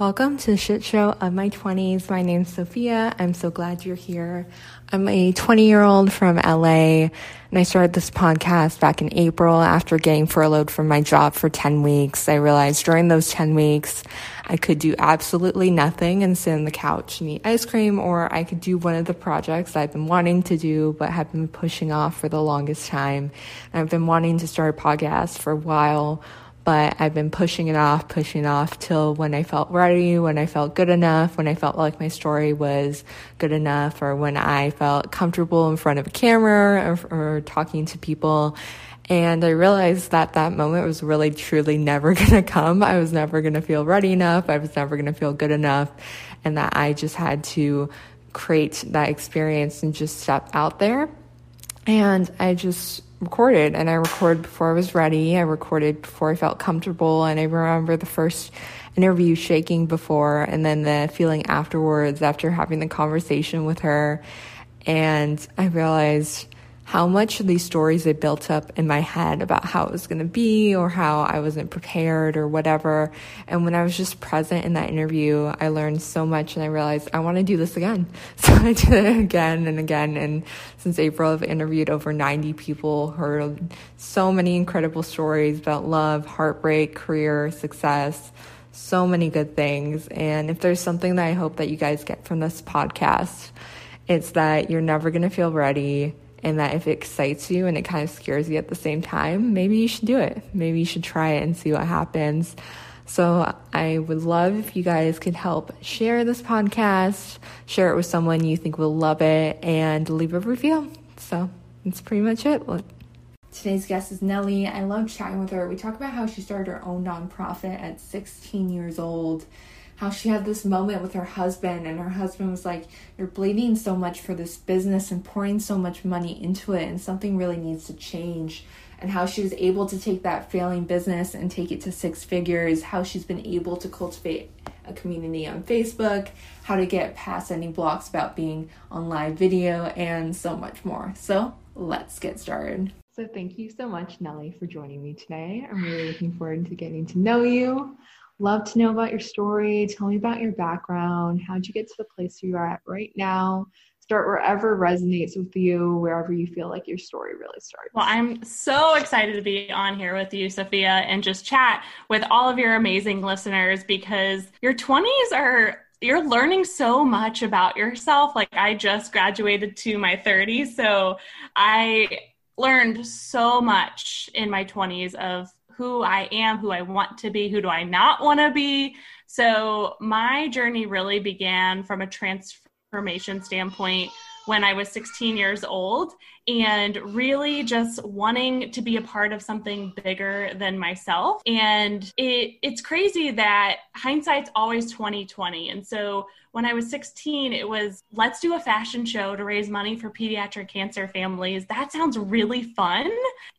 Welcome to the shit show of my 20s. My name's Sophia. I'm so glad you're here. I'm a 20-year-old from LA, and I started this podcast back in April after getting furloughed from my job for 10 weeks. I realized during those 10 weeks, I could do absolutely nothing and sit on the couch and eat ice cream, or I could do one of the projects I've been wanting to do but have been pushing off for the longest time. And I've been wanting to start a podcast for a while, but I've been pushing it off till when I felt ready, when I felt good enough, when I felt like my story was good enough, or when I felt comfortable in front of a camera or talking to people. And I realized that moment was really, truly never going to come. I was never going to feel ready enough. I was never going to feel good enough. And that I just had to create that experience and just step out there. And I just recorded, and I recorded before I was ready. I recorded before I felt comfortable, and I remember the first interview shaking before, and then the feeling afterwards after having the conversation with her. And I realized how much of these stories I built up in my head about how it was going to be, or how I wasn't prepared, or whatever. And when I was just present in that interview, I learned so much, and I realized I want to do this again. So I did it again and again. And since April, I've interviewed over 90 people, heard so many incredible stories about love, heartbreak, career, success, so many good things. And if there's something that I hope that you guys get from this podcast, it's that you're never going to feel ready. And that if it excites you and it kind of scares you at the same time, maybe you should do it. Maybe you should try it and see what happens. So I would love if you guys could help share this podcast, share it with someone you think will love it, and leave a review. So that's pretty much it. Today's guest is Nellie. I love chatting with her. We talk about how she started her own nonprofit at 16 years old. How she had this moment with her husband, and her husband was like, you're bleeding so much for this business and pouring so much money into it, and something really needs to change. And how she was able to take that failing business and take it to six figures, how she's been able to cultivate a community on Facebook, how to get past any blocks about being on live video, and so much more. So let's get started. So thank you so much, Nellie, for joining me today. I'm really looking forward to getting to know you. Love to know about your story. Tell me about your background. How'd you get to the place you are at right now? Start wherever resonates with you, wherever you feel like your story really starts. Well, I'm so excited to be on here with you, Sophia, and just chat with all of your amazing listeners, because your 20s are... you're learning so much about yourself. Like, I just graduated to my 30s, so I learned so much in my 20s of who I am, who I want to be, who do I not want to be. So my journey really began from a transformation standpoint when I was 16 years old, and really just wanting to be a part of something bigger than myself. And it's crazy that hindsight's always 20/20. And so when I was 16, it was, let's do a fashion show to raise money for pediatric cancer families. That sounds really fun.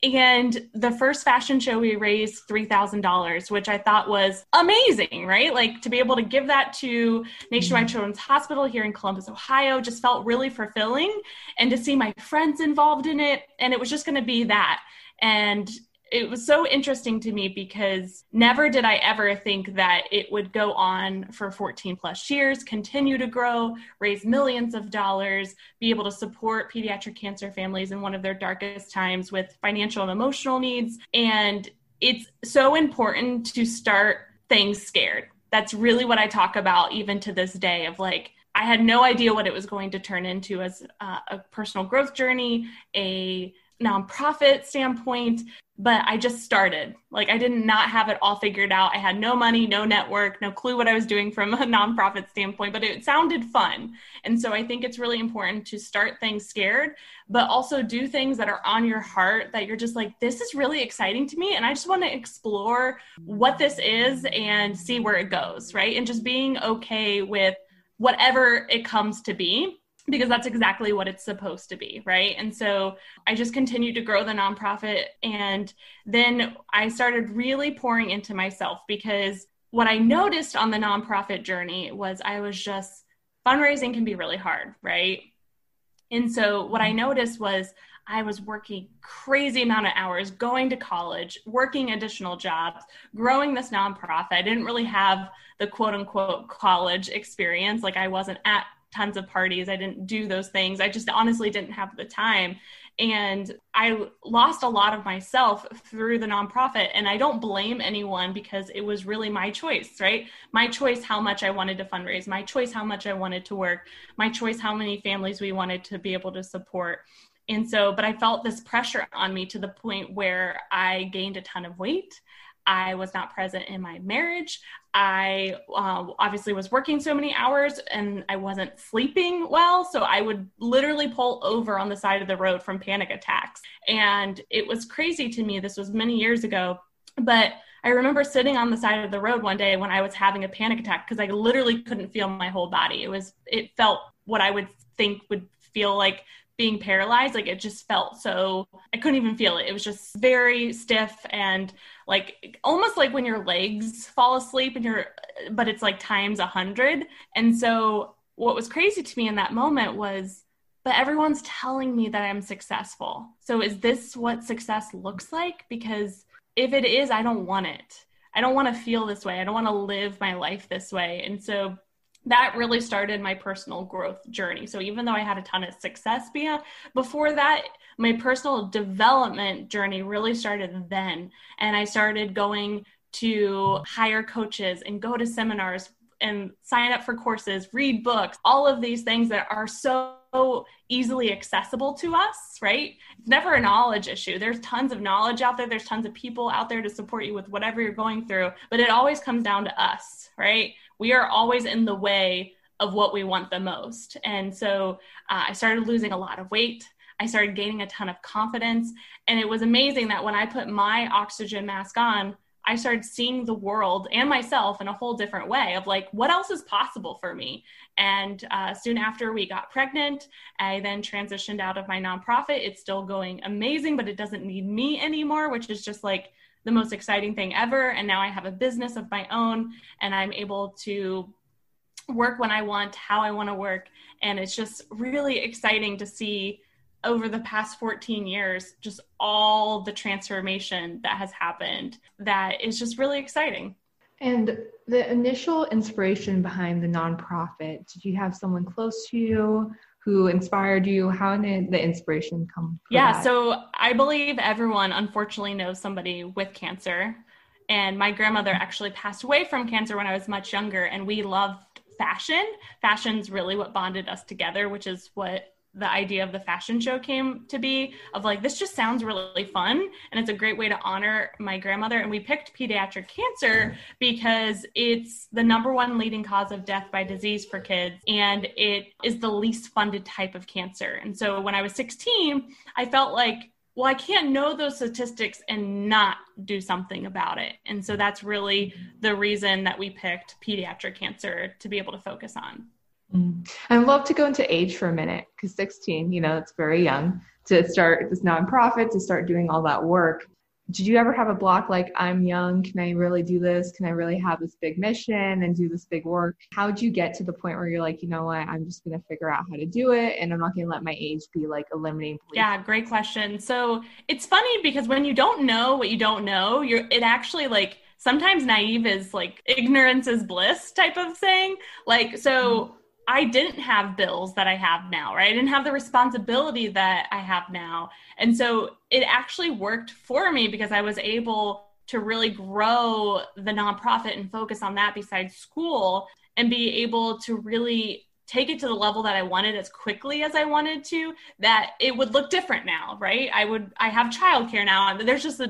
And the first fashion show, we raised $3,000, which I thought was amazing, right? Like, to be able to give that to Nationwide Children's Hospital here in Columbus, Ohio, just felt really fulfilling. And to see my friends involved in it, and it was just going to be that. And it was so interesting to me, because never did I ever think that it would go on for 14 plus years, continue to grow, raise millions of dollars, be able to support pediatric cancer families in one of their darkest times with financial and emotional needs. And it's so important to start things scared. That's really what I talk about even to this day, of like, I had no idea what it was going to turn into as a personal growth journey, a nonprofit standpoint, but I just started. Like, I did not have it all figured out. I had no money, no network, no clue what I was doing from a nonprofit standpoint, but it sounded fun. And so I think it's really important to start things scared, but also do things that are on your heart that you're just like, this is really exciting to me. And I just want to explore what this is and see where it goes, right? And just being okay with whatever it comes to be, because that's exactly what it's supposed to be, right? And so I just continued to grow the nonprofit. And then I started really pouring into myself, because what I noticed on the nonprofit journey was I was just, fundraising can be really hard, right? And so what I noticed was I was working crazy amount of hours, going to college, working additional jobs, growing this nonprofit. I didn't really have the quote unquote college experience. Like I wasn't at tons of parties. I didn't do those things. I just honestly didn't have the time. And I lost a lot of myself through the nonprofit. And I don't blame anyone because it was really my choice, right? My choice how much I wanted to fundraise, my choice how much I wanted to work, my choice how many families we wanted to be able to support. And so, but I felt this pressure on me to the point where I gained a ton of weight. I was not present in my marriage. I obviously was working so many hours and I wasn't sleeping well. So I would literally pull over on the side of the road from panic attacks. And it was crazy to me. This was many years ago, but I remember sitting on the side of the road one day when I was having a panic attack because I literally couldn't feel my whole body. It felt what I would think would feel like being paralyzed. Like it just felt so, I couldn't even feel it. It was just very stiff and like, almost like when your legs fall asleep and but it's like times 100. And so what was crazy to me in that moment was, but everyone's telling me that I'm successful. So is this what success looks like? Because if it is, I don't want it. I don't want to feel this way. I don't want to live my life this way. And so that really started my personal growth journey. So even though I had a ton of success before that, my personal development journey really started then. And I started going to hire coaches and go to seminars and sign up for courses, read books, all of these things that are so easily accessible to us, right? It's never a knowledge issue. There's tons of knowledge out there. There's tons of people out there to support you with whatever you're going through, but it always comes down to us, right? We are always in the way of what we want the most. And so I started losing a lot of weight. I started gaining a ton of confidence. And it was amazing that when I put my oxygen mask on, I started seeing the world and myself in a whole different way of like, what else is possible for me? And soon after we got pregnant, I then transitioned out of my nonprofit. It's still going amazing, but it doesn't need me anymore, which is just like the most exciting thing ever. And now I have a business of my own and I'm able to work when I want, how I want to work. And it's just really exciting to see over the past 14 years, just all the transformation that has happened, that is just really exciting. And the initial inspiration behind the nonprofit, did you have someone close to you who inspired you? How did the inspiration come from that? So I believe everyone unfortunately knows somebody with cancer. And my grandmother actually passed away from cancer when I was much younger. And we loved fashion. Fashion's really what bonded us together, which is what the idea of the fashion show came to be, of like, this just sounds really fun. And it's a great way to honor my grandmother. And we picked pediatric cancer because it's the number one leading cause of death by disease for kids. And it is the least funded type of cancer. And so when I was 16, I felt like, well, I can't know those statistics and not do something about it. And so that's really the reason that we picked pediatric cancer to be able to focus on. I'd love to go into age for a minute because 16, it's very young to start this nonprofit, to start doing all that work. Did you ever have a block like, I'm young, can I really do this? Can I really have this big mission and do this big work? How'd you get to the point where you're like, you know what, I'm just going to figure out how to do it and I'm not going to let my age be like a limiting belief? Yeah, great question. So it's funny because when you don't know what you don't know, it actually like, sometimes naive is like ignorance is bliss type of thing. Like, so I didn't have bills that I have now, right? I didn't have the responsibility that I have now. And so it actually worked for me because I was able to really grow the nonprofit and focus on that besides school and be able to really take it to the level that I wanted as quickly as I wanted to, that it would look different now, right? I have childcare now. There's just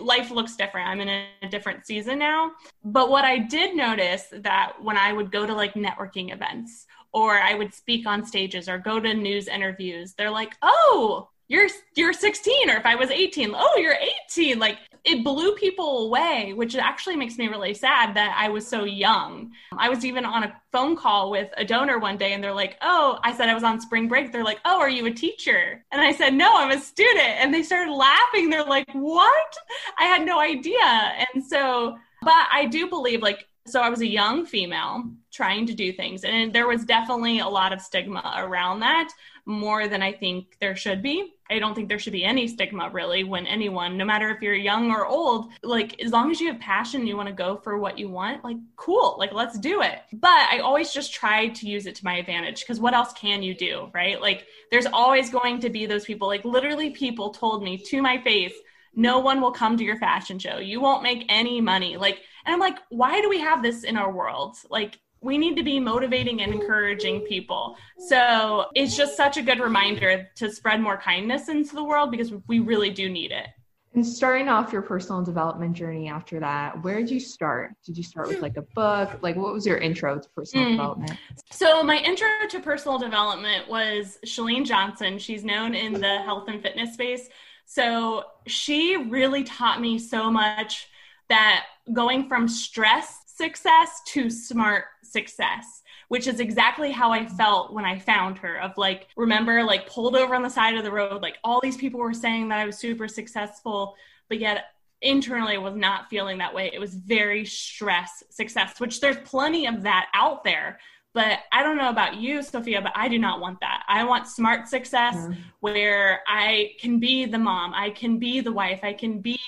life looks different. I'm in a different season now. But what I did notice that when I would go to like networking events or I would speak on stages or go to news interviews, they're like, oh, you're 16. Or if I was 18, oh, you're 18. Like it blew people away, which actually makes me really sad that I was so young. I was even on a phone call with a donor one day and they're like, oh, I said I was on spring break. They're like, oh, are you a teacher? And I said, no, I'm a student. And they started laughing. They're like, what? I had no idea. And so, but I do believe like So I was a young female trying to do things, and there was definitely a lot of stigma around that, more than I think there should be. I don't think there should be any stigma really when anyone, no matter if you're young or old, like as long as you have passion, you want to go for what you want, like cool, like let's do it. But I always just tried to use it to my advantage, because what else can you do, right? Like there's always going to be those people, like literally people told me to my face, no one will come to your fashion show. You won't make any money. Like, and I'm like, why do we have this in our world? Like, we need to be motivating and encouraging people. So it's just such a good reminder to spread more kindness into the world, because we really do need it. And starting off your personal development journey after that, where did you start? Did you start with like a book? Like what was your intro to personal development? So my intro to personal development was Chalene Johnson. She's known in the health and fitness space. So she really taught me so much, that going from stress success to smart success, which is exactly how I felt when I found her, of like, remember, like pulled over on the side of the road, like all these people were saying that I was super successful, but yet internally I was not feeling that way. It was very stress success, which there's plenty of that out there. But I don't know about you, Sophia, but I do not want that. I want smart success where I can be the mom, I can be the wife, I can be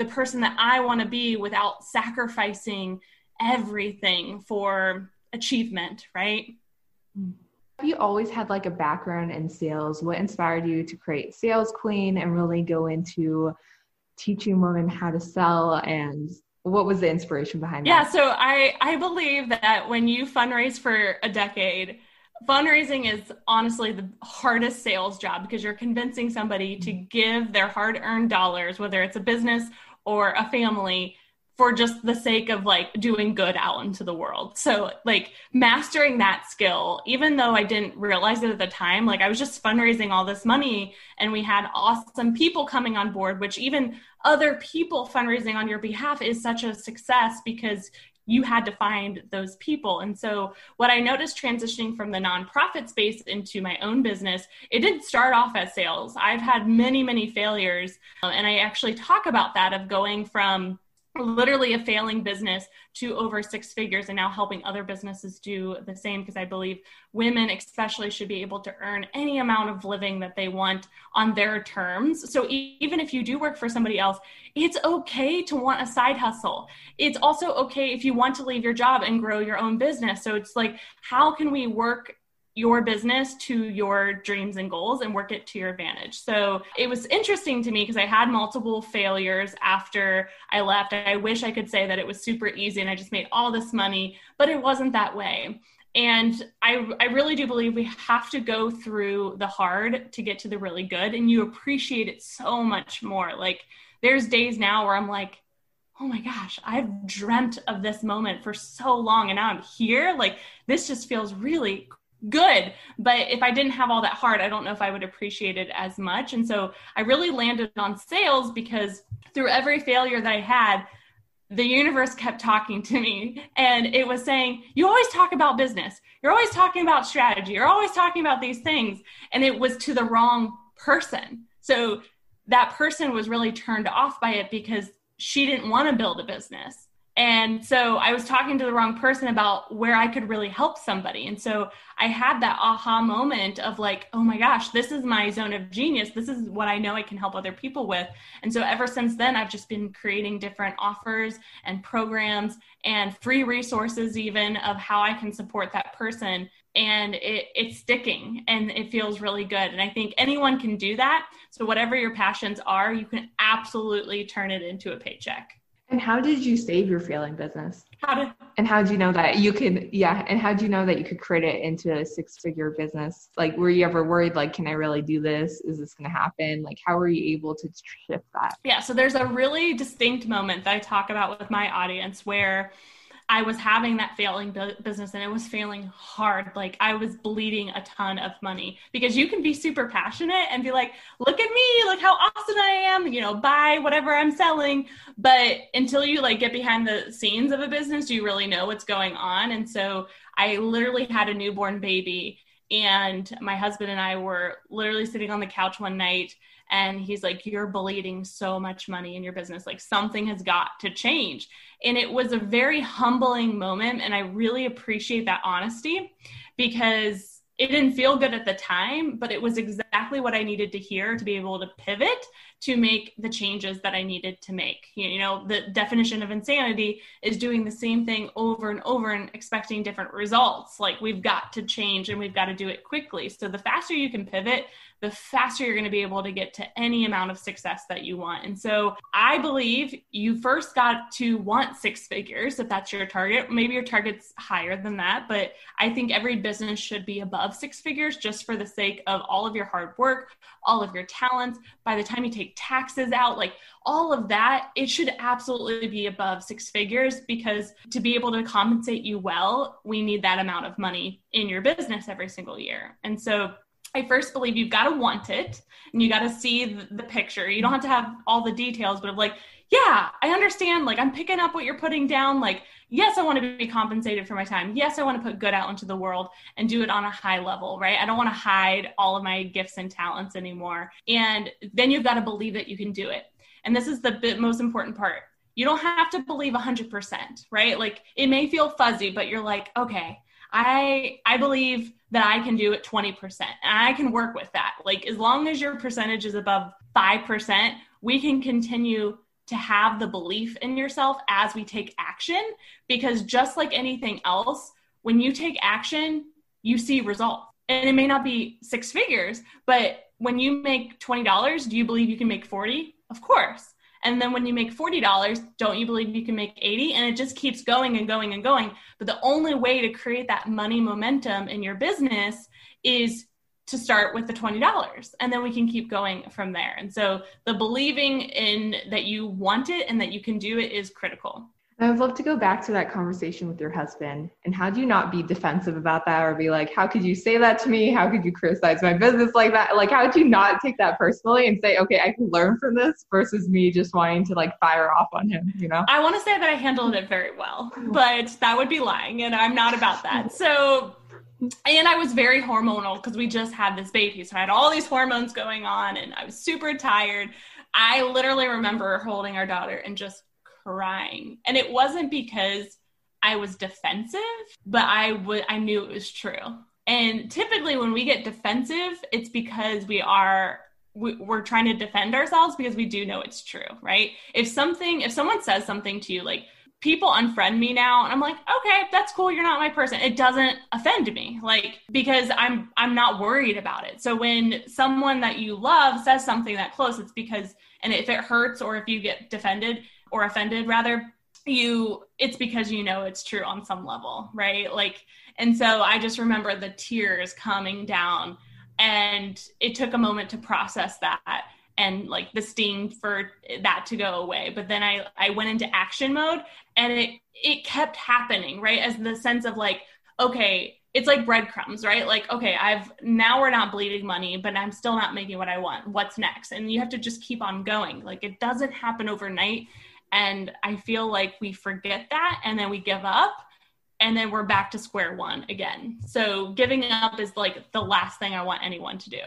the person that I want to be without sacrificing everything for achievement, right? Have you always had like a background in sales? What inspired you to create Sales Queen and really go into teaching women how to sell, and what was the inspiration behind that? Yeah, so I believe that when you fundraise for a decade, fundraising is honestly the hardest sales job, because you're convincing somebody to give their hard-earned dollars, whether it's a business or a family, for just the sake of like doing good out into the world. So like mastering that skill, even though I didn't realize it at the time, like I was just fundraising all this money and we had awesome people coming on board, which even other people fundraising on your behalf is such a success, because you had to find those people. And so what I noticed transitioning from the nonprofit space into my own business, it didn't start off as sales. I've had many, many failures. And I actually talk about that, of going from literally a failing business to over six figures and now helping other businesses do the same, because I believe women especially should be able to earn any amount of living that they want on their terms. So even if you do work for somebody else, it's okay to want a side hustle. It's also okay if you want to leave your job and grow your own business. So it's like, how can we work your business to your dreams and goals and work it to your advantage? So it was interesting to me, because I had multiple failures after I left. I wish I could say that it was super easy and I just made all this money, but it wasn't that way. And I really do believe we have to go through the hard to get to the really good, and you appreciate it so much more. Like there's days now where I'm like, oh my gosh, I've dreamt of this moment for so long and now I'm here. Like this just feels really good. But if I didn't have all that heart, I don't know if I would appreciate it as much. And so I really landed on sales, because through every failure that I had, the universe kept talking to me. And it was saying, you always talk about business. You're always talking about strategy. You're always talking about these things. And it was to the wrong person. So that person was really turned off by it, because she didn't want to build a business. And so I was talking to the wrong person about where I could really help somebody. And so I had that aha moment of like, oh my gosh, this is my zone of genius. This is what I know I can help other people with. And so ever since then, I've just been creating different offers and programs and free resources even of how I can support that person. And it's sticking and it feels really good. And I think anyone can do that. So whatever your passions are, you can absolutely turn it into a paycheck. And how did you save your failing business? How did you know that you could, and how did you know that you could create it into a six-figure business? Like, were you ever worried, like, can I really do this? Is this going to happen? Like, how were you able to shift that? Yeah, so there's a really distinct moment that I talk about with my audience where I was having that failing business and it was failing hard. Like I was bleeding a ton of money, because you can be super passionate and be like, look at me, look how awesome I am, you know, buy whatever I'm selling. But until you like get behind the scenes of a business, you really know what's going on. And so I literally had a newborn baby And my husband and I were literally sitting on the couch one night and he's like, you're bleeding so much money in your business. Like something has got to change. And it was a very humbling moment. And I really appreciate that honesty because it didn't feel good at the time, but it was exactly what I needed to hear to be able to pivot to make the changes that I needed to make. You know, the definition of insanity is doing the same thing over and over and expecting different results. Like we've got to change and we've got to do it quickly. So the faster you can pivot, the faster you're going to be able to get to any amount of success that you want. And so I believe you first got to want six figures if that's your target. Maybe your target's higher than that, but I think every business should be above six figures just for the sake of all of your hard work, all of your talents. By the time you take taxes out, like all of that, it should absolutely be above six figures because to be able to compensate you well, we need that amount of money in your business every single year. And so I first believe you've got to want it and you got to see the picture. You don't have to have all the details, but of like, yeah, I understand. Like I'm picking up what you're putting down. Like, yes, I want to be compensated for my time. Yes, I want to put good out into the world and do it on a high level, right? I don't want to hide all of my gifts and talents anymore. And then you've got to believe that you can do it. And this is the most important part. You don't have to believe 100%, right? Like it may feel fuzzy, but you're like, okay, I believe that I can do it 20% and I can work with that. Like as long as your percentage is above 5%, we can continue to have the belief in yourself as we take action, because just like anything else, when you take action, you see results. And it may not be six figures, but when you make $20, do you believe you can make 40? Of course. And then when you make $40, don't you believe you can make 80? And it just keeps going and going and going. But the only way to create that money momentum in your business is to start with the $20. And then we can keep going from there. And so the believing in that you want it and that you can do it is critical. I would love to go back to that conversation with your husband. And how do you not be defensive about that or be like, how could you say that to me? How could you criticize my business like that? Like, how do you not take that personally and say, okay, I can learn from this versus me just wanting to like fire off on him, you know? I want to say that I handled it very well, but that would be lying and I'm not about that. So, and I was very hormonal because we just had this baby. So I had all these hormones going on and I was super tired. I literally remember holding our daughter and just crying. And it wasn't because I was defensive, but I knew it was true. And typically when we get defensive, it's because we're trying to defend ourselves because we do know it's true, right? If someone says something to you, like people unfriend me now and I'm like, okay, that's cool. You're not my person. It doesn't offend me, like, because I'm not worried about it. So when someone that you love says something that close, it's because, and if it hurts or if you get defended, or offended rather, it's because you know it's true on some level, right? Like, and so I just remember the tears coming down and it took a moment to process that and like the sting for that to go away. But then I went into action mode and it kept happening, right? As the sense of like, okay, it's like breadcrumbs, right? Like, okay, now we're not bleeding money, but I'm still not making what I want. What's next? And you have to just keep on going. Like it doesn't happen overnight. And I feel like we forget that and then we give up and then we're back to square one again. So giving up is like the last thing I want anyone to do.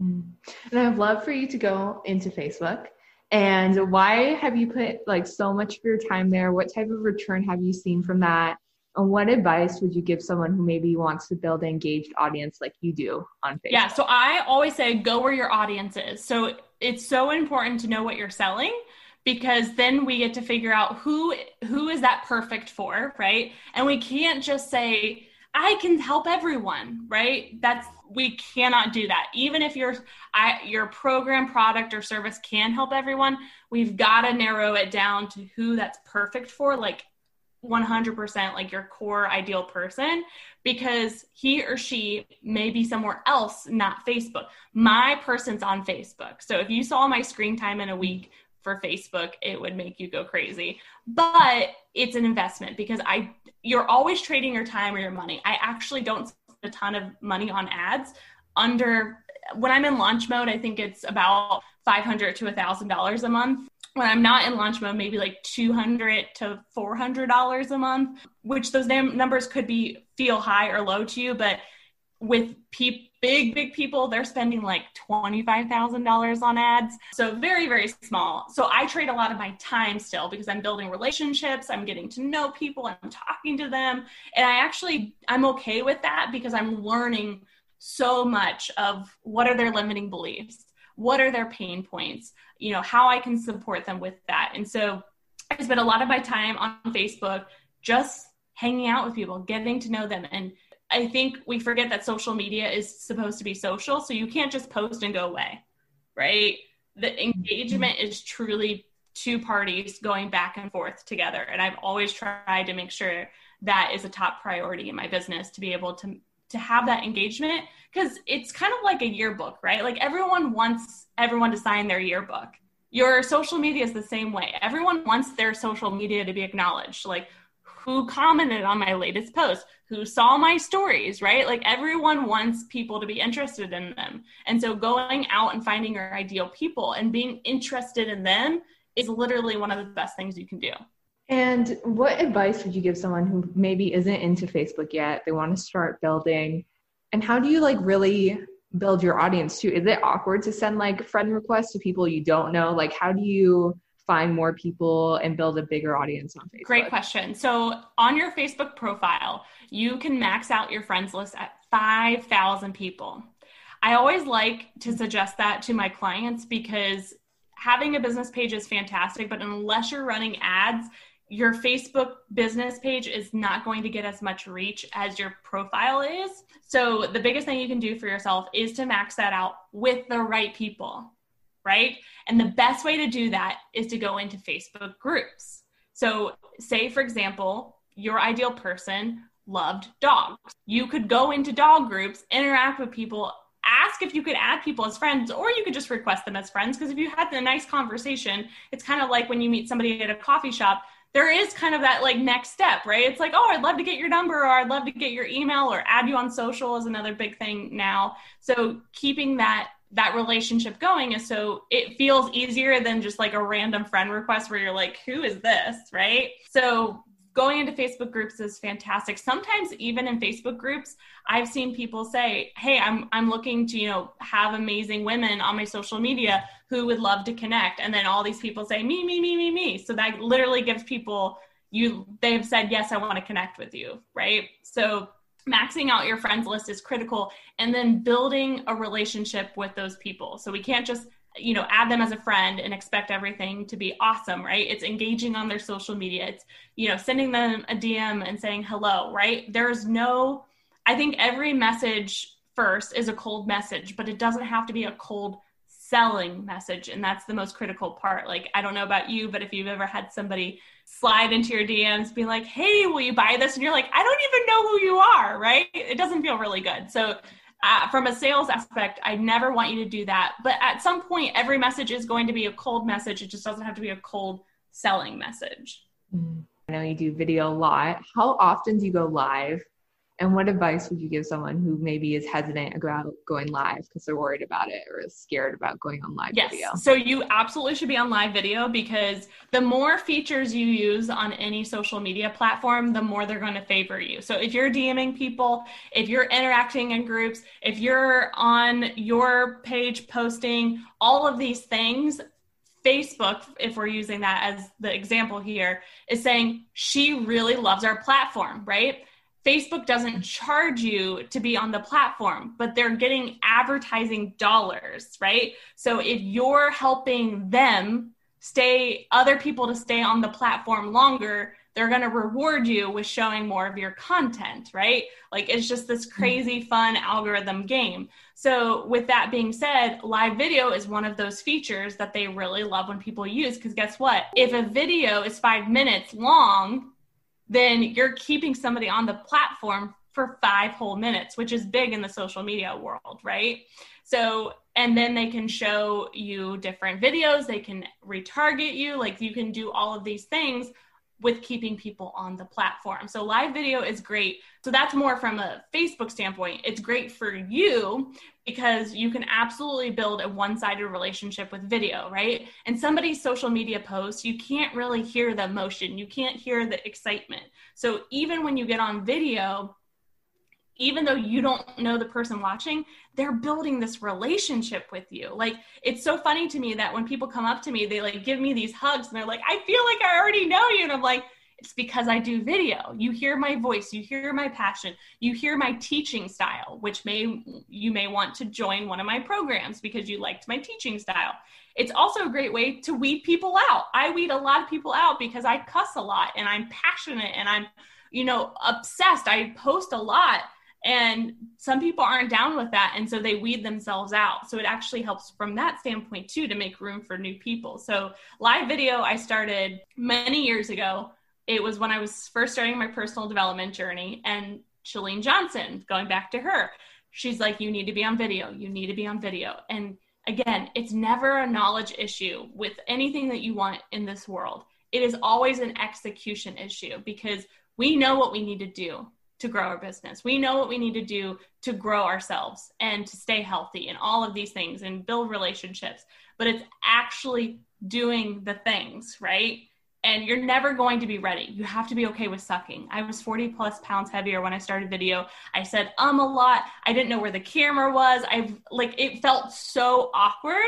And I'd love for you to go into Facebook. And why have you put like so much of your time there? What type of return have you seen from that? And what advice would you give someone who maybe wants to build an engaged audience like you do on Facebook? Yeah, so I always say go where your audience is. So it's so important to know what you're selling, because then we get to figure out who is that perfect for, right? And we can't just say, I can help everyone, right? We cannot do that. Even if your program, product, or service can help everyone, we've got to narrow it down to who that's perfect for, like 100%, like your core ideal person, because he or she may be somewhere else, not Facebook. My person's on Facebook. So if you saw my screen time in a week, for Facebook, it would make you go crazy, but it's an investment because you're always trading your time or your money. I actually don't spend a ton of money on ads when I'm in launch mode. I think it's about $500 to $1,000 a month. When I'm not in launch mode, maybe like $200 to $400 a month, which those numbers could feel high or low to you, but with big people, they're spending like $25,000 on ads. So very, very small. So I trade a lot of my time still because I'm building relationships. I'm getting to know people. I'm talking to them. And I'm okay with that because I'm learning so much of what are their limiting beliefs? What are their pain points? You know, how I can support them with that. And so I spend a lot of my time on Facebook, just hanging out with people, getting to know them. And I think we forget that social media is supposed to be social. So you can't just post and go away, right? The engagement is truly two parties going back and forth together. And I've always tried to make sure that is a top priority in my business, to be able to have that engagement, because it's kind of like a yearbook, right? Like everyone wants everyone to sign their yearbook. Your social media is the same way. Everyone wants their social media to be acknowledged. Like, who commented on my latest post, who saw my stories, right? Like everyone wants people to be interested in them. And so going out and finding your ideal people and being interested in them is literally one of the best things you can do. And what advice would you give someone who maybe isn't into Facebook yet? They want to start building. And how do you like really build your audience too? Is it awkward to send like friend requests to people you don't know? Like, how do you find more people and build a bigger audience on Facebook? Great question. So on your Facebook profile, you can max out your friends list at 5,000 people. I always like to suggest that to my clients because having a business page is fantastic, but unless you're running ads, your Facebook business page is not going to get as much reach as your profile is. So the biggest thing you can do for yourself is to max that out with the right people, right? And the best way to do that is to go into Facebook groups. So say, for example, your ideal person loved dogs. You could go into dog groups, interact with people, ask if you could add people as friends, or you could just request them as friends. Because if you had a nice conversation, it's kind of like when you meet somebody at a coffee shop, there is kind of that like next step, right? It's like, oh, I'd love to get your number, or I'd love to get your email, or add you on social is another big thing now. So keeping that relationship going is so it feels easier than just like a random friend request where you're like, who is this, right? So going into Facebook groups is fantastic. Sometimes even in Facebook groups, I've seen people say, hey, I'm looking to, have amazing women on my social media who would love to connect. And then all these people say, me. So that literally gives people they've said, yes, I want to connect with you, right? So maxing out your friends list is critical, and then building a relationship with those people. So we can't just add them as a friend and expect everything to be awesome, right? It's engaging on their social media. It's, sending them a DM and saying hello, right? I think every message first is a cold message, but it doesn't have to be a cold selling message. And that's the most critical part. Like, I don't know about you, but if you've ever had somebody slide into your DMs, be like, hey, will you buy this? And you're like, I don't even know who you are, right? It doesn't feel really good. So from a sales aspect, I never want you to do that. But at some point, every message is going to be a cold message. It just doesn't have to be a cold selling message. I know you do video a lot. How often do you go live? And what advice would you give someone who maybe is hesitant about going live because they're worried about it or is scared about going on live video? Yes. So you absolutely should be on live video, because the more features you use on any social media platform, the more they're going to favor you. So if you're DMing people, if you're interacting in groups, if you're on your page posting, all of these things, Facebook, if we're using that as the example here, is saying she really loves our platform, right? Facebook doesn't charge you to be on the platform, but they're getting advertising dollars, right? So if you're helping them other people to stay on the platform longer, they're going to reward you with showing more of your content, right? Like, it's just this crazy fun algorithm game. So with that being said, live video is one of those features that they really love when people use, because guess what? If a video is 5 minutes long, then you're keeping somebody on the platform for 5 whole minutes, which is big in the social media world, right? So, and then they can show you different videos, they can retarget you, like you can do all of these things with keeping people on the platform. So live video is great. So that's more from a Facebook standpoint. It's great for you because you can absolutely build a one-sided relationship with video, right? And somebody's social media posts, you can't really hear the emotion. You can't hear the excitement. So even when you get on video, even though you don't know the person watching, they're building this relationship with you. Like, it's so funny to me that when people come up to me, they like give me these hugs and they're like, I feel like I already know you. And I'm like, it's because I do video. You hear my voice, you hear my passion, you hear my teaching style, which you may want to join one of my programs because you liked my teaching style. It's also a great way to weed people out. I weed a lot of people out because I cuss a lot and I'm passionate and I'm, obsessed. I post a lot. And some people aren't down with that. And so they weed themselves out. So it actually helps from that standpoint too, to make room for new people. So live video, I started many years ago. It was when I was first starting my personal development journey, and Chalene Johnson, going back to her, she's like, you need to be on video. You need to be on video. And again, it's never a knowledge issue with anything that you want in this world. It is always an execution issue because we know what we need to do to grow our business. We know what we need to do to grow ourselves and to stay healthy and all of these things and build relationships, but it's actually doing the things, right? And you're never going to be ready. You have to be okay with sucking. I was 40 plus pounds heavier when I started video. I said, a lot. I didn't know where the camera was. It felt so awkward,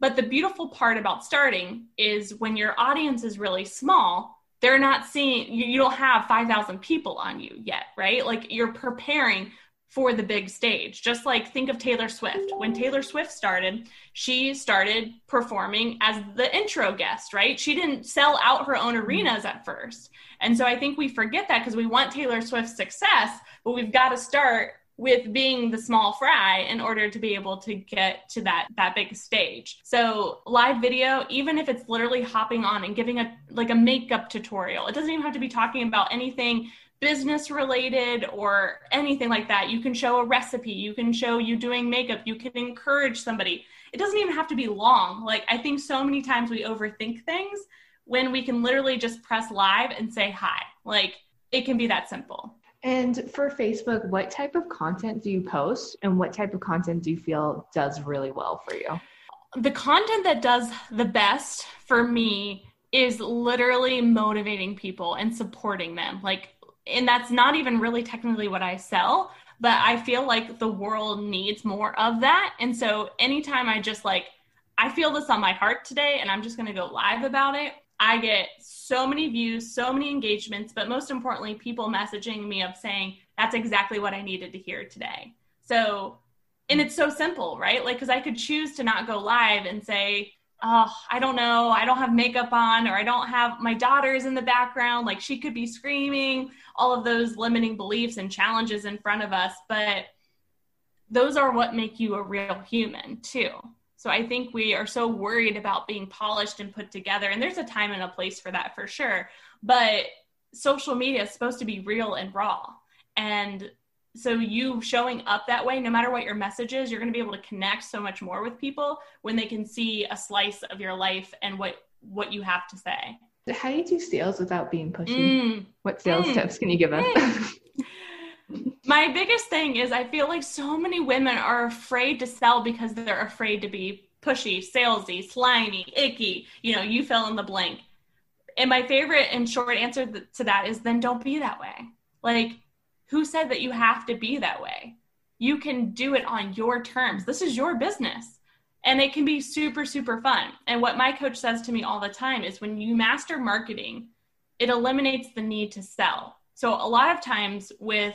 but the beautiful part about starting is when your audience is really small, they're not seeing, you don't have 5,000 people on you yet, right? Like, you're preparing for the big stage. Just like, think of Taylor Swift. When Taylor Swift started, she started performing as the intro guest, right? She didn't sell out her own arenas at first. And so I think we forget that because we want Taylor Swift's success, but we've got to start with being the small fry in order to be able to get to that big stage. So live video, even if it's literally hopping on and giving a makeup tutorial, it doesn't even have to be talking about anything business related or anything like that. You can show a recipe, you can show you doing makeup, you can encourage somebody. It doesn't even have to be long. Like, I think so many times we overthink things when we can literally just press live and say hi. Like, it can be that simple. And for Facebook, what type of content do you post, and what type of content do you feel does really well for you? The content that does the best for me is literally motivating people and supporting them. Like, and that's not even really technically what I sell, but I feel like the world needs more of that. And so anytime I just I feel this on my heart today and I'm just going to go live about it, I get so many views, so many engagements, but most importantly, people messaging me of saying, that's exactly what I needed to hear today. So, and it's so simple, right? Like, cause I could choose to not go live and say, oh, I don't know, I don't have makeup on, or I don't have my daughter's in the background. Like, she could be screaming, all of those limiting beliefs and challenges in front of us. But those are what make you a real human too. So I think we are so worried about being polished and put together. And there's a time and a place for that for sure. But social media is supposed to be real and raw. And so you showing up that way, no matter what your message is, you're going to be able to connect so much more with people when they can see a slice of your life and what you have to say. How do you do sales without being pushy? What sales tips can you give us? My biggest thing is I feel like so many women are afraid to sell because they're afraid to be pushy, salesy, slimy, icky, you fill in the blank. And my favorite and short answer to that is then don't be that way. Like, who said that you have to be that way? You can do it on your terms. This is your business. And it can be super, super fun. And what my coach says to me all the time is when you master marketing, it eliminates the need to sell. So a lot of times with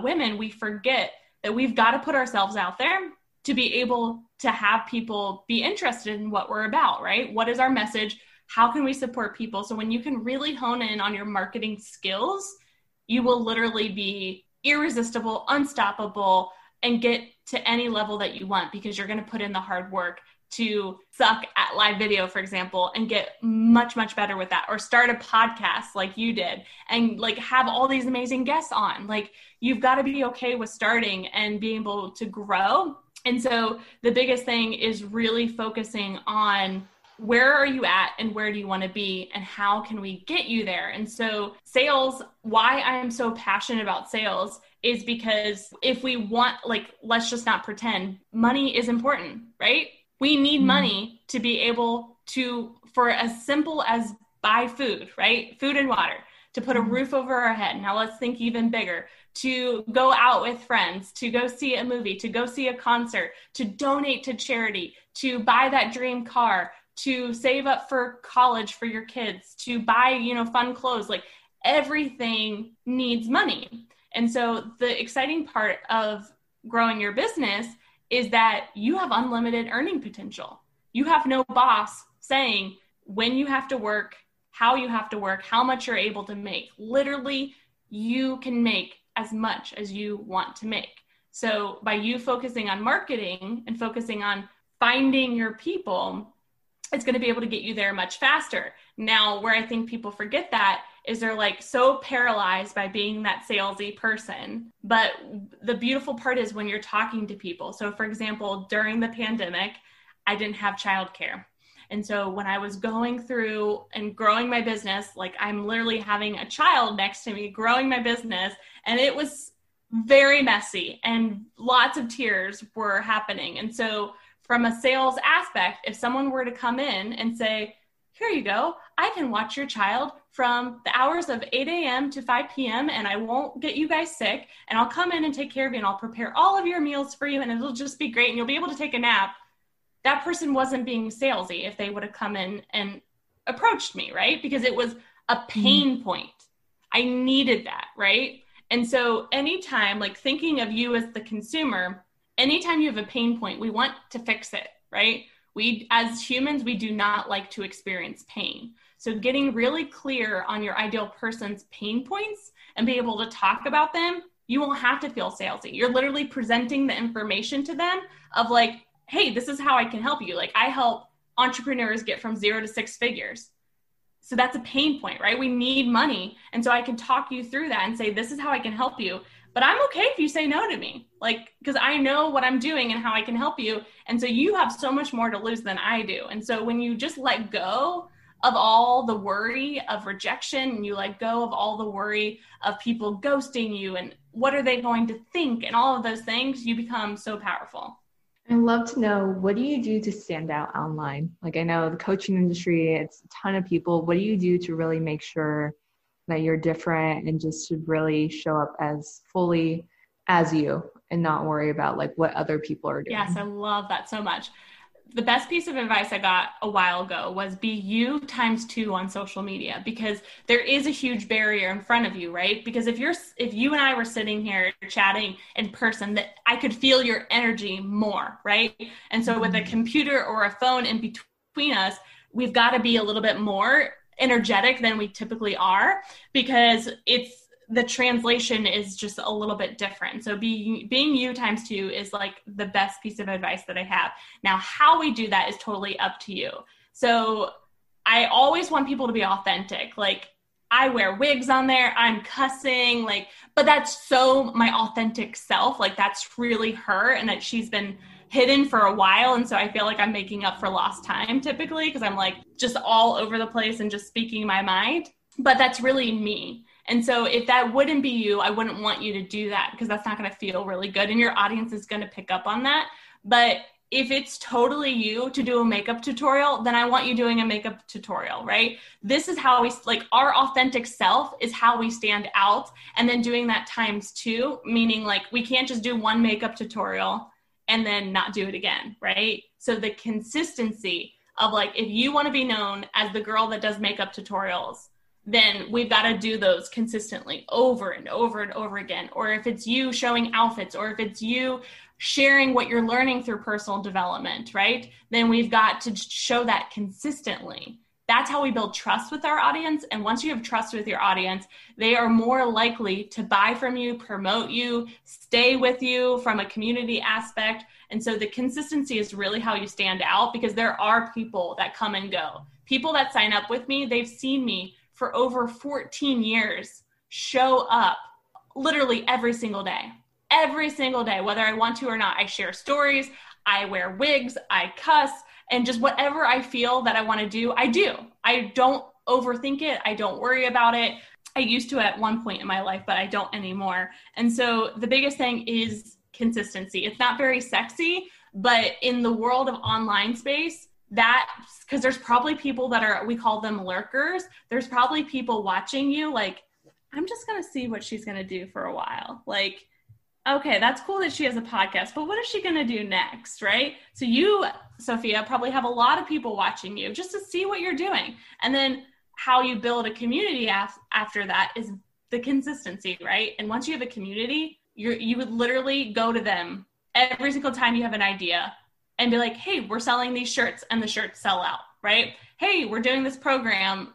women, we forget that we've got to put ourselves out there to be able to have people be interested in what we're about, right? What is our message? How can we support people? So when you can really hone in on your marketing skills, you will literally be irresistible, unstoppable, and get to any level that you want because you're going to put in the hard work to suck at live video, for example, and get much, much better with that, or start a podcast like you did and have all these amazing guests on. Like, you've got to be okay with starting and being able to grow. And so the biggest thing is really focusing on where are you at and where do you want to be and how can we get you there? And so sales, why I am so passionate about sales is because if we want, let's just not pretend money is important, right? We need money to be able to, for as simple as buy food, right? Food and water, to put a roof over our head. Now let's think even bigger, to go out with friends, to go see a movie, to go see a concert, to donate to charity, to buy that dream car, to save up for college for your kids, to buy, fun clothes. Like, everything needs money. And so the exciting part of growing your business is that you have unlimited earning potential. You have no boss saying when you have to work, how you have to work, how much you're able to make. Literally, you can make as much as you want to make. So by you focusing on marketing and focusing on finding your people, it's going to be able to get you there much faster. Now, where I think people forget that is they're like so paralyzed by being that salesy person. But the beautiful part is when you're talking to people. So for example, during the pandemic, I didn't have childcare. And so when I was going through and growing my business, like I'm literally having a child next to me growing my business, and it was very messy and lots of tears were happening. And so from a sales aspect, if someone were to come in and say, here you go, I can watch your child from the hours of 8 a.m. to 5 p.m. and I won't get you guys sick, and I'll come in and take care of you, and I'll prepare all of your meals for you, and it'll just be great, and you'll be able to take a nap. That person wasn't being salesy if they would have come in and approached me, right? Because it was a pain point. I needed that, right? And so anytime, like thinking of you as the consumer, anytime you have a pain point, we want to fix it, right? We, as humans, we do not like to experience pain. So getting really clear on your ideal person's pain points and be able to talk about them, you won't have to feel salesy. You're literally presenting the information to them of like, hey, this is how I can help you. Like, I help entrepreneurs get from 0 to 6 figures. So that's a pain point, right? We need money. And so I can talk you through that and say, this is how I can help you. But I'm okay if you say no to me, like, because I know what I'm doing and how I can help you. And so you have so much more to lose than I do. And so when you just let go of all the worry of rejection, and you let go of all the worry of people ghosting you and what are they going to think and all of those things, you become so powerful. I'd love to know, what do you do to stand out online? Like, I know the coaching industry, it's a ton of people. What do you do to really make sure that you're different and just to really show up as fully as you and not worry about like what other people are doing? Yes, I love that so much. The best piece of advice I got a while ago was be you ×2 on social media, because there is a huge barrier in front of you, right? Because if you and I were sitting here chatting in person, that I could feel your energy more, right? And so with a computer or a phone in between us, we've got to be a little bit more energetic than we typically are, because the translation is just a little bit different. So being you ×2 is like the best piece of advice that I have. Now, how we do that is totally up to you. So I always want people to be authentic. Like, I wear wigs on there, I'm cussing, like, but that's so my authentic self. Like, that's really her, and that she's been hidden for a while. And so I feel like I'm making up for lost time typically, because I'm like just all over the place and just speaking my mind, but that's really me. And so if that wouldn't be you, I wouldn't want you to do that, because that's not going to feel really good, and your audience is going to pick up on that. But if it's totally you to do a makeup tutorial, then I want you doing a makeup tutorial, right? This is how we, like, our authentic self is how we stand out. And then doing that ×2, meaning like we can't just do one makeup tutorial and then not do it again, right? So the consistency of like, if you want to be known as the girl that does makeup tutorials, then we've got to do those consistently over and over and over again. Or if it's you showing outfits, or if it's you sharing what you're learning through personal development, right? Then we've got to show that consistently. That's how we build trust with our audience. And once you have trust with your audience, they are more likely to buy from you, promote you, stay with you from a community aspect. And so the consistency is really how you stand out, because there are people that come and go. People that sign up with me, they've seen me for over 14 years show up literally every single day, whether I want to or not. I share stories, I wear wigs, I cuss, and just whatever I feel that I want to do, I do. I don't overthink it. I don't worry about it. I used to at one point in my life, but I don't anymore. And so the biggest thing is consistency. It's not very sexy, but in the world of online space, that's because there's probably people that are, we call them lurkers. There's probably people watching you like, I'm just going to see what she's going to do for a while. Like, okay, that's cool that she has a podcast, but what is she going to do next, right? So you, Sophia, probably have a lot of people watching you just to see what you're doing. And then how you build a community after that is the consistency, right? And once you have a community, you would literally go to them every single time you have an idea and be like, hey, we're selling these shirts, and the shirts sell out, right? Hey, we're doing this program,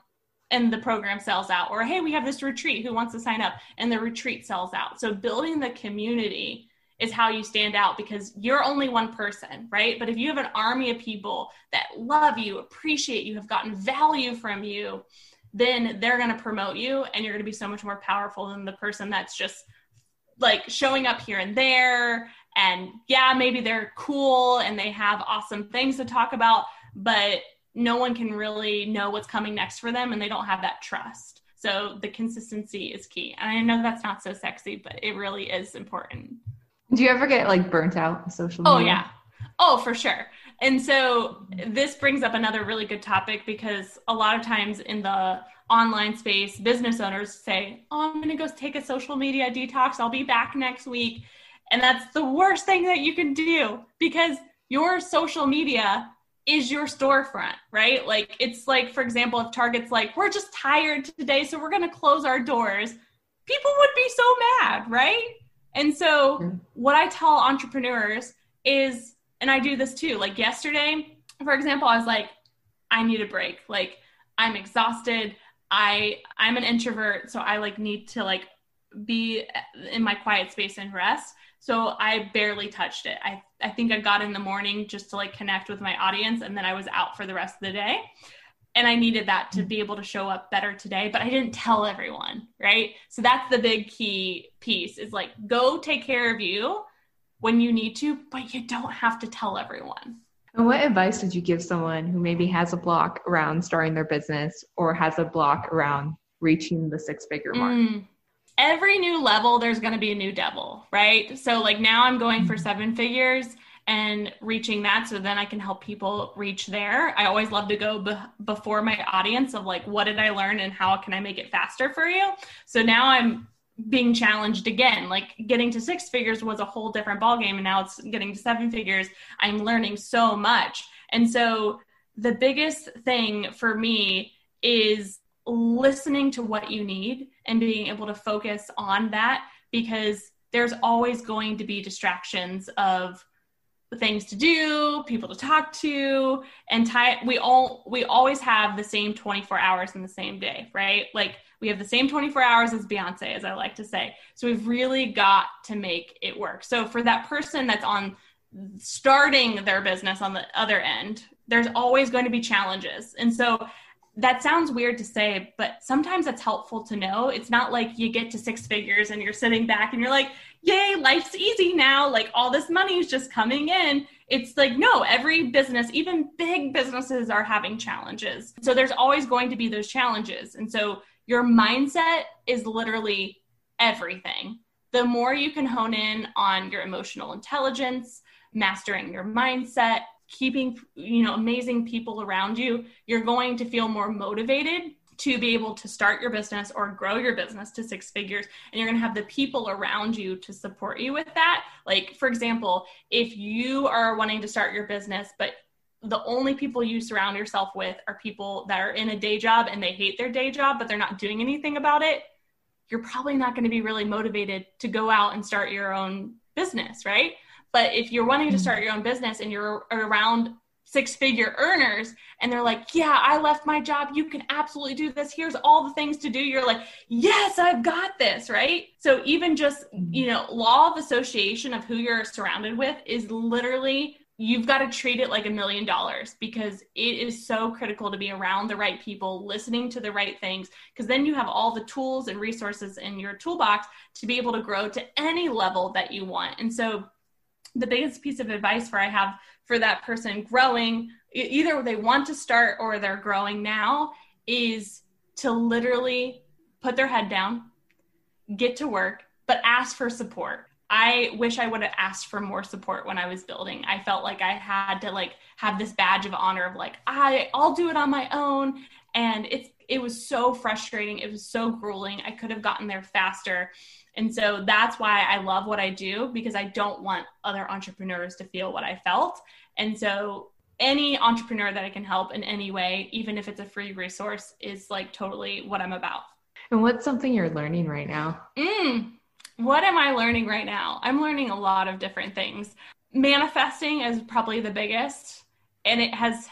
and the program sells out. Or, hey, we have this retreat, who wants to sign up? And the retreat sells out. So building the community is how you stand out, because you're only one person, right? But if you have an army of people that love you, appreciate you, have gotten value from you, then they're going to promote you, and you're going to be so much more powerful than the person that's just like showing up here and there. And yeah, maybe they're cool and they have awesome things to talk about, but no one can really know what's coming next for them, and they don't have that trust. So the consistency is key. And I know that's not so sexy, but it really is important. Do you ever get like burnt out on social media? Oh yeah. Oh, for sure. And so this brings up another really good topic, because a lot of times in the online space, business owners say, oh, I'm going to go take a social media detox. I'll be back next week. And that's the worst thing that you can do, because your social media is your storefront, right? Like, it's like, for example, if Target's like, we're just tired today, so we're going to close our doors, people would be so mad, right? And so what I tell entrepreneurs is, and I do this too, like yesterday, for example, I was like, I need a break. Like, I'm exhausted. I'm an introvert, so I like need to like be in my quiet space and rest. So I barely touched it. I think I got in the morning just to like connect with my audience, and then I was out for the rest of the day. And I needed that to be able to show up better today, but I didn't tell everyone, right? So that's the big key piece, is like, go take care of you when you need to, but you don't have to tell everyone. And what advice would you give someone who maybe has a block around starting their business, or has a block around reaching the 6-figure mark? Every new level, there's going to be a new devil, right? So like now I'm going for 7 figures and reaching that, so then I can help people reach there. I always love to go before my audience of like, what did I learn and how can I make it faster for you? So now I'm being challenged again, like getting to 6 figures was a whole different ballgame, and now it's getting to 7 figures. I'm learning so much. And so the biggest thing for me is listening to what you need and being able to focus on that, because there's always going to be distractions of things to do, people to talk to, and we always have the same 24 hours in the same day, right? Like, we have the same 24 hours as Beyonce, as I like to say. So we've really got to make it work. So for that person that's on starting their business on the other end, there's always going to be challenges. And so that sounds weird to say, but sometimes it's helpful to know. It's not like you get to 6 figures and you're sitting back and you're like, yay, life's easy now. Like, all this money is just coming in. It's like, no, every business, even big businesses, are having challenges. So there's always going to be those challenges. And so your mindset is literally everything. The more you can hone in on your emotional intelligence, mastering your mindset, keeping, amazing people around you, you're going to feel more motivated to be able to start your business or grow your business to 6 figures. And you're going to have the people around you to support you with that. Like, for example, if you are wanting to start your business, but the only people you surround yourself with are people that are in a day job and they hate their day job, but they're not doing anything about it, you're probably not going to be really motivated to go out and start your own business, right? But if you're wanting to start your own business and you're around 6-figure earners and they're like, yeah, I left my job, you can absolutely do this, here's all the things to do, you're like, yes, I've got this, right? So even just, law of association of who you're surrounded with is literally, you've got to treat it like $1 million, because it is so critical to be around the right people, listening to the right things, because then you have all the tools and resources in your toolbox to be able to grow to any level that you want. And so the biggest piece of advice I have for that person growing, either they want to start or they're growing now, is to literally put their head down, get to work, but ask for support. I wish I would have asked for more support when I was building. I felt like I had to like have this badge of honor of like, I'll do it on my own. And it's it was so frustrating. It was so grueling. I could have gotten there faster. And so that's why I love what I do, because I don't want other entrepreneurs to feel what I felt. And so any entrepreneur that I can help in any way, even if it's a free resource, is like totally what I'm about. And what's something you're learning right now? What am I learning right now? I'm learning a lot of different things. Manifesting is probably the biggest, and it has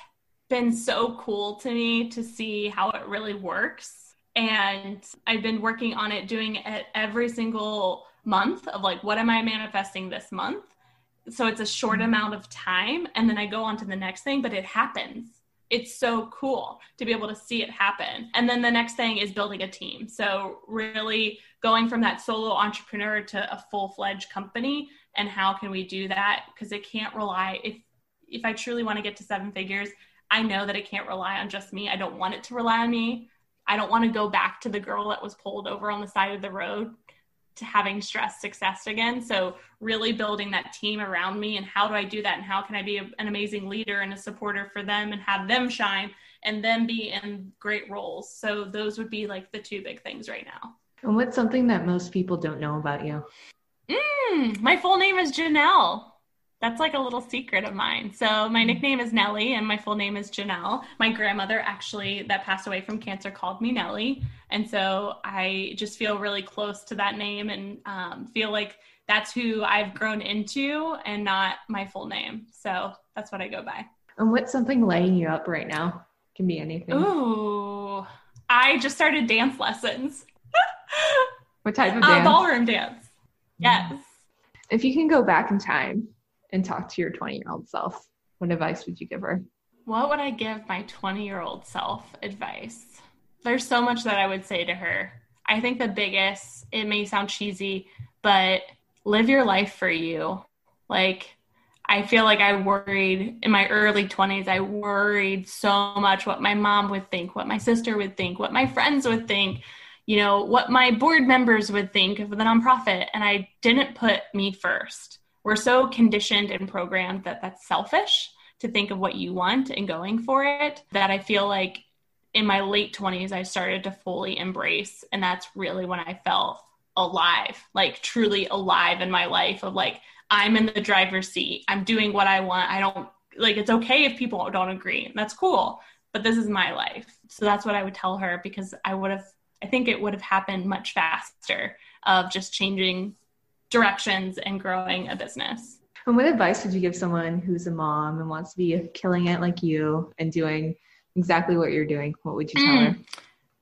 been so cool to me to see how it really works. And I've been working on it, doing it every single month of like, what am I manifesting this month? So it's a short amount of time, and then I go on to the next thing, but it happens. It's so cool to be able to see it happen. And then the next thing is building a team. So really going from that solo entrepreneur to a full-fledged company, and how can we do that? Because it can't rely, if I truly want to get to seven figures, I know that it can't rely on just me. I don't want it to rely on me. I don't want to go back to the girl that was pulled over on the side of the road to having stress success again. So really building that team around me, and how do I do that? And how can I be an amazing leader and a supporter for them and have them shine and them be in great roles? So those would be like the two big things right now. And what's something that most people don't know about you? My full name is Janelle. That's like a little secret of mine. So my nickname is Nellie, and my full name is Janelle. My grandmother actually that passed away from cancer called me Nellie. And so I just feel really close to that name, and feel like that's who I've grown into and not my full name. So that's what I go by. And what's something lighting you up right now? Can be anything. Ooh, I just started dance lessons. What type of dance? Ballroom dance. Yes. If you can go back in time and talk to your 20-year-old self, what advice would you give her? What would I give my 20-year-old self advice? There's so much that I would say to her. I think the biggest, it may sound cheesy, but live your life for you. Like, I feel like I worried in my early 20s, I worried so much what my mom would think, what my sister would think, what my friends would think, you know, what my board members would think of the nonprofit. And I didn't put me first. We're so conditioned and programmed that that's selfish to think of what you want and going for it, that I feel like in my late 20s, I started to fully embrace. And that's really when I felt alive, like truly alive in my life of like, I'm in the driver's seat. I'm doing what I want. I don't like, it's okay if people don't agree. That's cool. But this is my life. So that's what I would tell her, because I think it would have happened much faster of just changing directions and growing a business. And what advice would you give someone who's a mom and wants to be killing it like you and doing exactly what you're doing? What would you tell her?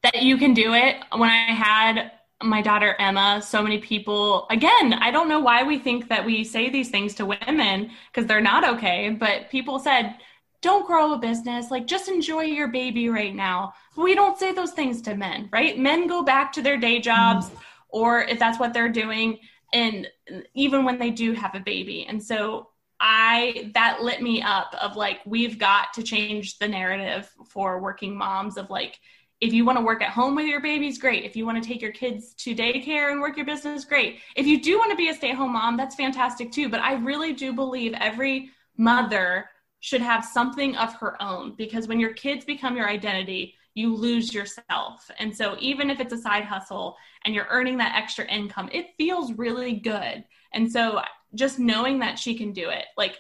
That you can do it. When I had my daughter Emma, so many people, again, I don't know why we think that we say these things to women because they're not okay, but people said, don't grow a business, like just enjoy your baby right now. We don't say those things to men, right? Men go back to their day jobs, or if that's what they're doing, and even when they do have a baby. And so that lit me up of like, we've got to change the narrative for working moms of like, if you want to work at home with your babies, great. If you want to take your kids to daycare and work your business, great. If you do want to be a stay-at-home mom, that's fantastic too. But I really do believe every mother should have something of her own, because when your kids become your identity, you lose yourself. And so even if it's a side hustle and you're earning that extra income, it feels really good. And so just knowing that she can do it, like,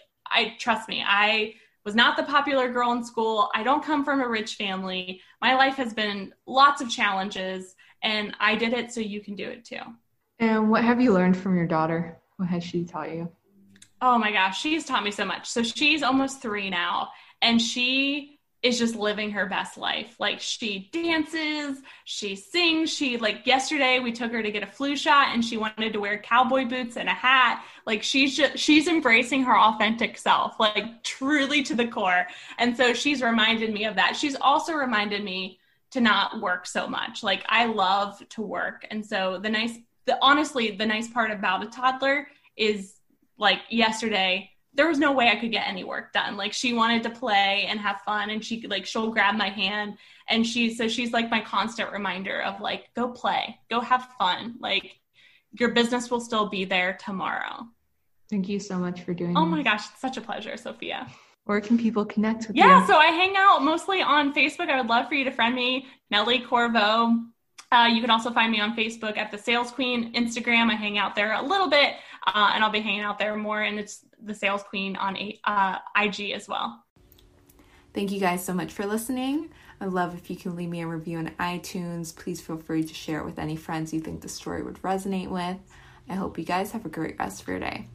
trust me, I was not the popular girl in school. I don't come from a rich family. My life has been lots of challenges, and I did it, so you can do it too. And what have you learned from your daughter? What has she taught you? Oh my gosh, she's taught me so much. So she's almost 3 now, and she is just living her best life. Like, she dances, she sings, she, like, yesterday we took her to get a flu shot and she wanted to wear cowboy boots and a hat. Like, she's embracing her authentic self, like truly to the core. And so she's reminded me of that. She's also reminded me to not work so much. Like, I love to work. And so honestly, the nice part about a toddler is, like, yesterday, there was no way I could get any work done. Like, she wanted to play and have fun, and she'll grab my hand, and she's like my constant reminder of like, go play, go have fun. Like, your business will still be there tomorrow. Thank you so much for doing this. Oh my gosh, it's such a pleasure, Sophia. Where can people connect with you? Yeah, so I hang out mostly on Facebook. I would love for you to friend me, Nellie Corriveau. You can also find me on Facebook at The Sales Queen. Instagram, I hang out there a little bit, and I'll be hanging out there more. And it's The Sales Queen on IG as well. Thank you guys so much for listening. I'd love if you can leave me a review on iTunes. Please feel free to share it with any friends you think the story would resonate with. I hope you guys have a great rest of your day.